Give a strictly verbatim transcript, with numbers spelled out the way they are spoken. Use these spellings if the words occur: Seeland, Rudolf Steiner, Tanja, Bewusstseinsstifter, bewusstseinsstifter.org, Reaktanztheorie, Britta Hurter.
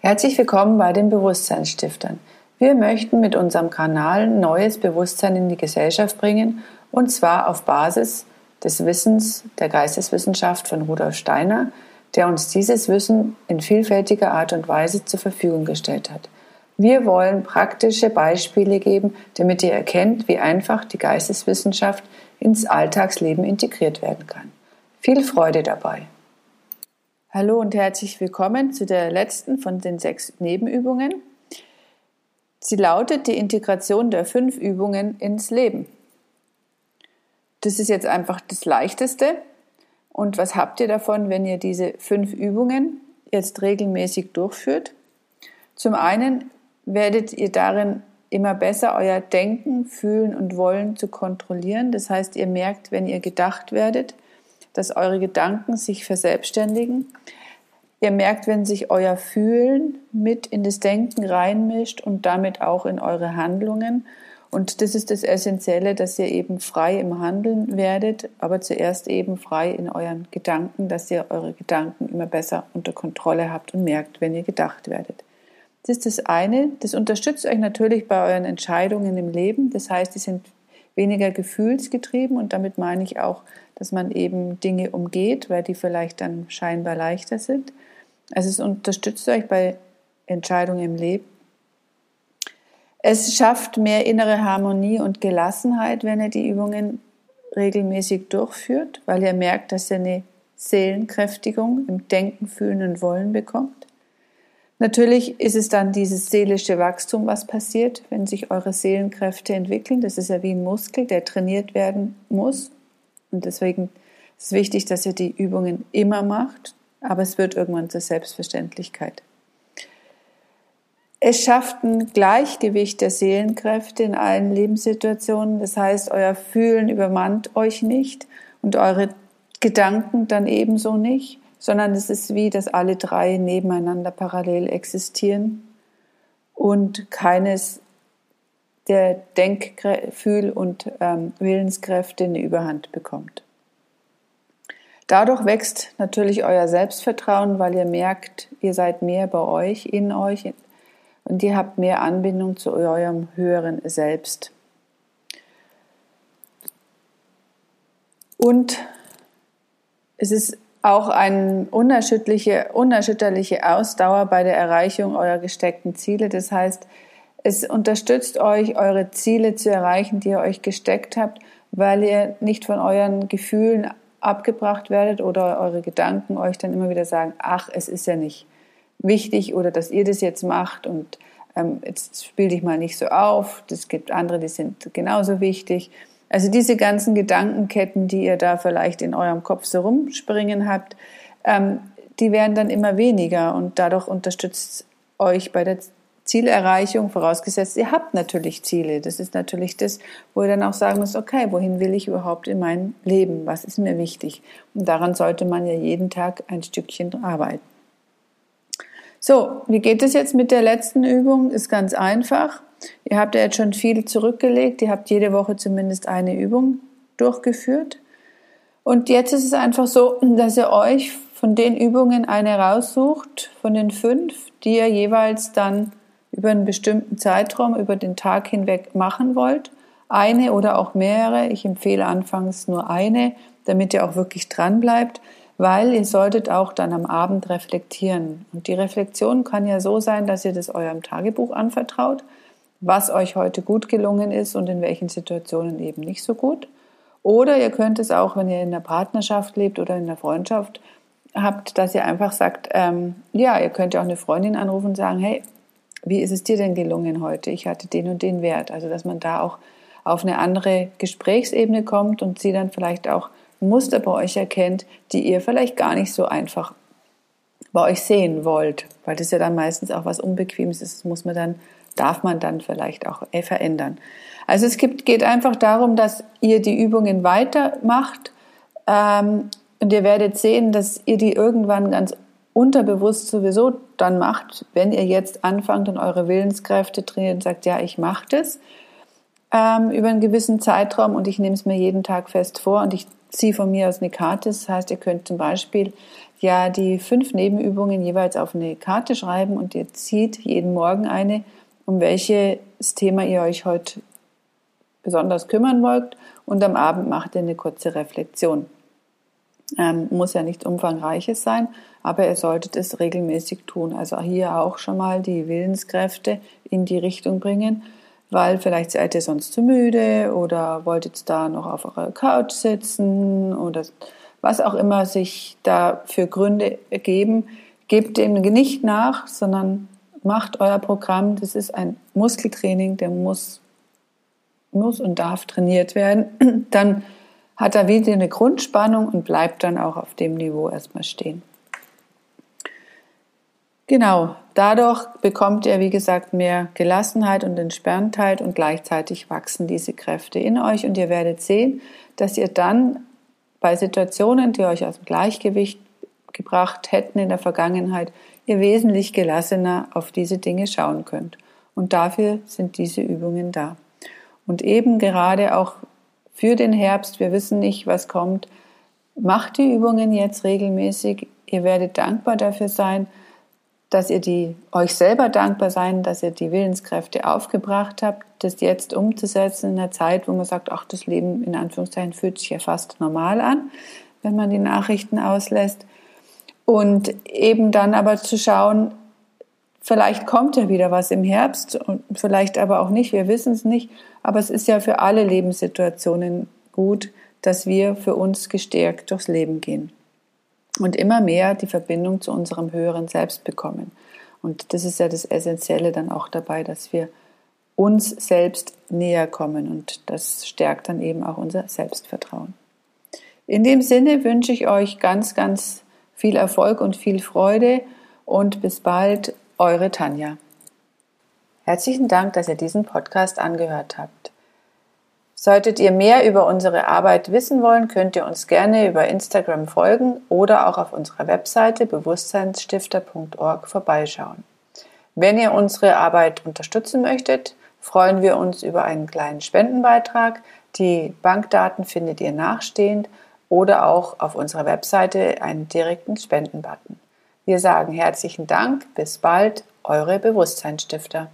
Herzlich willkommen bei den Bewusstseinsstiftern. Wir möchten mit unserem Kanal neues Bewusstsein in die Gesellschaft bringen, und zwar auf Basis des Wissens der Geisteswissenschaft von Rudolf Steiner, der uns dieses Wissen in vielfältiger Art und Weise zur Verfügung gestellt hat. Wir wollen praktische Beispiele geben, damit ihr erkennt, wie einfach die Geisteswissenschaft ins Alltagsleben integriert werden kann. Viel Freude dabei! Hallo und herzlich willkommen zu der letzten von den sechs Nebenübungen. Sie lautet die Integration der fünf Übungen ins Leben. Das ist jetzt einfach das Leichteste. Und was habt ihr davon, wenn ihr diese fünf Übungen jetzt regelmäßig durchführt? Zum einen werdet ihr darin immer besser, euer Denken, Fühlen und Wollen zu kontrollieren. Das heißt, ihr merkt, wenn ihr gedacht werdet, dass eure Gedanken sich verselbstständigen. Ihr merkt, wenn sich euer Fühlen mit in das Denken reinmischt und damit auch in eure Handlungen. Und das ist das Essentielle, dass ihr eben frei im Handeln werdet, aber zuerst eben frei in euren Gedanken, dass ihr eure Gedanken immer besser unter Kontrolle habt und merkt, wenn ihr gedacht werdet. Das ist das eine. Das unterstützt euch natürlich bei euren Entscheidungen im Leben. Das heißt, die sind weniger gefühlsgetrieben, und damit meine ich auch, dass man eben Dinge umgeht, weil die vielleicht dann scheinbar leichter sind. Also es unterstützt euch bei Entscheidungen im Leben. Es schafft mehr innere Harmonie und Gelassenheit, wenn ihr die Übungen regelmäßig durchführt, weil ihr merkt, dass ihr eine Seelenkräftigung im Denken, Fühlen und Wollen bekommt. Natürlich ist es dann dieses seelische Wachstum, was passiert, wenn sich eure Seelenkräfte entwickeln. Das ist ja wie ein Muskel, der trainiert werden muss. Und deswegen ist es wichtig, dass ihr die Übungen immer macht, aber es wird irgendwann zur Selbstverständlichkeit. Es schafft ein Gleichgewicht der Seelenkräfte in allen Lebenssituationen. Das heißt, euer Fühlen übermannt euch nicht und eure Gedanken dann ebenso nicht, sondern es ist wie, dass alle drei nebeneinander parallel existieren und keines der Denk-, Fühl- und ähm, Willenskräfte eine Überhand bekommt. Dadurch wächst natürlich euer Selbstvertrauen, weil ihr merkt, ihr seid mehr bei euch, in euch, und ihr habt mehr Anbindung zu eurem höheren Selbst. Und es ist auch eine unerschütterliche, unerschütterliche Ausdauer bei der Erreichung eurer gesteckten Ziele. Das heißt, es unterstützt euch, eure Ziele zu erreichen, die ihr euch gesteckt habt, weil ihr nicht von euren Gefühlen abgebracht werdet oder eure Gedanken euch dann immer wieder sagen, ach, es ist ja nicht wichtig oder dass ihr das jetzt macht und ähm, jetzt spiel dich mal nicht so auf, es gibt andere, die sind genauso wichtig. Also diese ganzen Gedankenketten, die ihr da vielleicht in eurem Kopf so rumspringen habt, ähm, die werden dann immer weniger, und dadurch unterstützt euch bei der Zielerreichung, vorausgesetzt, ihr habt natürlich Ziele. Das ist natürlich das, wo ihr dann auch sagen müsst, okay, wohin will ich überhaupt in meinem Leben? Was ist mir wichtig? Und daran sollte man ja jeden Tag ein Stückchen arbeiten. So, wie geht es jetzt mit der letzten Übung? Ist ganz einfach. Ihr habt ja jetzt schon viel zurückgelegt. Ihr habt jede Woche zumindest eine Übung durchgeführt. Und jetzt ist es einfach so, dass ihr euch von den Übungen eine raussucht, von den fünf, die ihr jeweils dann über einen bestimmten Zeitraum, über den Tag hinweg machen wollt. Eine oder auch mehrere. Ich empfehle anfangs nur eine, damit ihr auch wirklich dran bleibt, weil ihr solltet auch dann am Abend reflektieren. Und die Reflexion kann ja so sein, dass ihr das eurem Tagebuch anvertraut, was euch heute gut gelungen ist und in welchen Situationen eben nicht so gut. Oder ihr könnt es auch, wenn ihr in einer Partnerschaft lebt oder in einer Freundschaft habt, dass ihr einfach sagt, ähm, ja, ihr könnt ja auch eine Freundin anrufen und sagen, hey, wie ist es dir denn gelungen heute? Ich hatte den und den Wert. Also dass man da auch auf eine andere Gesprächsebene kommt und sie dann vielleicht auch Muster bei euch erkennt, die ihr vielleicht gar nicht so einfach bei euch sehen wollt, weil das ja dann meistens auch was Unbequemes ist, das muss man dann, darf man dann vielleicht auch verändern. Also es gibt, geht einfach darum, dass ihr die Übungen weitermacht, ähm, und ihr werdet sehen, dass ihr die irgendwann ganz unterbewusst sowieso dann macht, wenn ihr jetzt anfangt und eure Willenskräfte trainiert und sagt, ja, ich mache das ähm, über einen gewissen Zeitraum und ich nehme es mir jeden Tag fest vor und ich Sie von mir aus eine Karte. Das heißt, ihr könnt zum Beispiel ja die fünf Nebenübungen jeweils auf eine Karte schreiben und ihr zieht jeden Morgen eine, um welches Thema ihr euch heute besonders kümmern wollt, und am Abend macht ihr eine kurze Reflexion. Ähm, muss ja nichts Umfangreiches sein, aber ihr solltet es regelmäßig tun. Also hier auch schon mal die Willenskräfte in die Richtung bringen, weil vielleicht seid ihr sonst zu müde oder wolltet da noch auf eurer Couch sitzen oder was auch immer sich da für Gründe ergeben. Gebt dem nicht nach, sondern macht euer Programm. Das ist ein Muskeltraining, der muss, muss und darf trainiert werden. Dann hat er wieder eine Grundspannung und bleibt dann auch auf dem Niveau erstmal stehen. Genau, dadurch bekommt ihr, wie gesagt, mehr Gelassenheit und Entspanntheit und gleichzeitig wachsen diese Kräfte in euch und ihr werdet sehen, dass ihr dann bei Situationen, die euch aus dem Gleichgewicht gebracht hätten in der Vergangenheit, ihr wesentlich gelassener auf diese Dinge schauen könnt. Und dafür sind diese Übungen da. Und eben gerade auch für den Herbst, wir wissen nicht, was kommt, macht die Übungen jetzt regelmäßig. Ihr werdet dankbar dafür sein, dass ihr die, euch selber dankbar sein, dass ihr die Willenskräfte aufgebracht habt, das jetzt umzusetzen in einer Zeit, wo man sagt, ach, das Leben in Anführungszeichen fühlt sich ja fast normal an, wenn man die Nachrichten auslässt. Und eben dann aber zu schauen, vielleicht kommt ja wieder was im Herbst und vielleicht aber auch nicht, wir wissen es nicht. Aber es ist ja für alle Lebenssituationen gut, dass wir für uns gestärkt durchs Leben gehen und immer mehr die Verbindung zu unserem höheren Selbst bekommen. Und das ist ja das Essentielle dann auch dabei, dass wir uns selbst näher kommen, und das stärkt dann eben auch unser Selbstvertrauen. In dem Sinne wünsche ich euch ganz, ganz viel Erfolg und viel Freude und bis bald, eure Tanja. Herzlichen Dank, dass ihr diesen Podcast angehört habt. Solltet ihr mehr über unsere Arbeit wissen wollen, könnt ihr uns gerne über Instagram folgen oder auch auf unserer Webseite bewusstseinsstifter punkt org vorbeischauen. Wenn ihr unsere Arbeit unterstützen möchtet, freuen wir uns über einen kleinen Spendenbeitrag. Die Bankdaten findet ihr nachstehend oder auch auf unserer Webseite einen direkten Spendenbutton. Wir sagen herzlichen Dank, bis bald, eure Bewusstseinsstifter.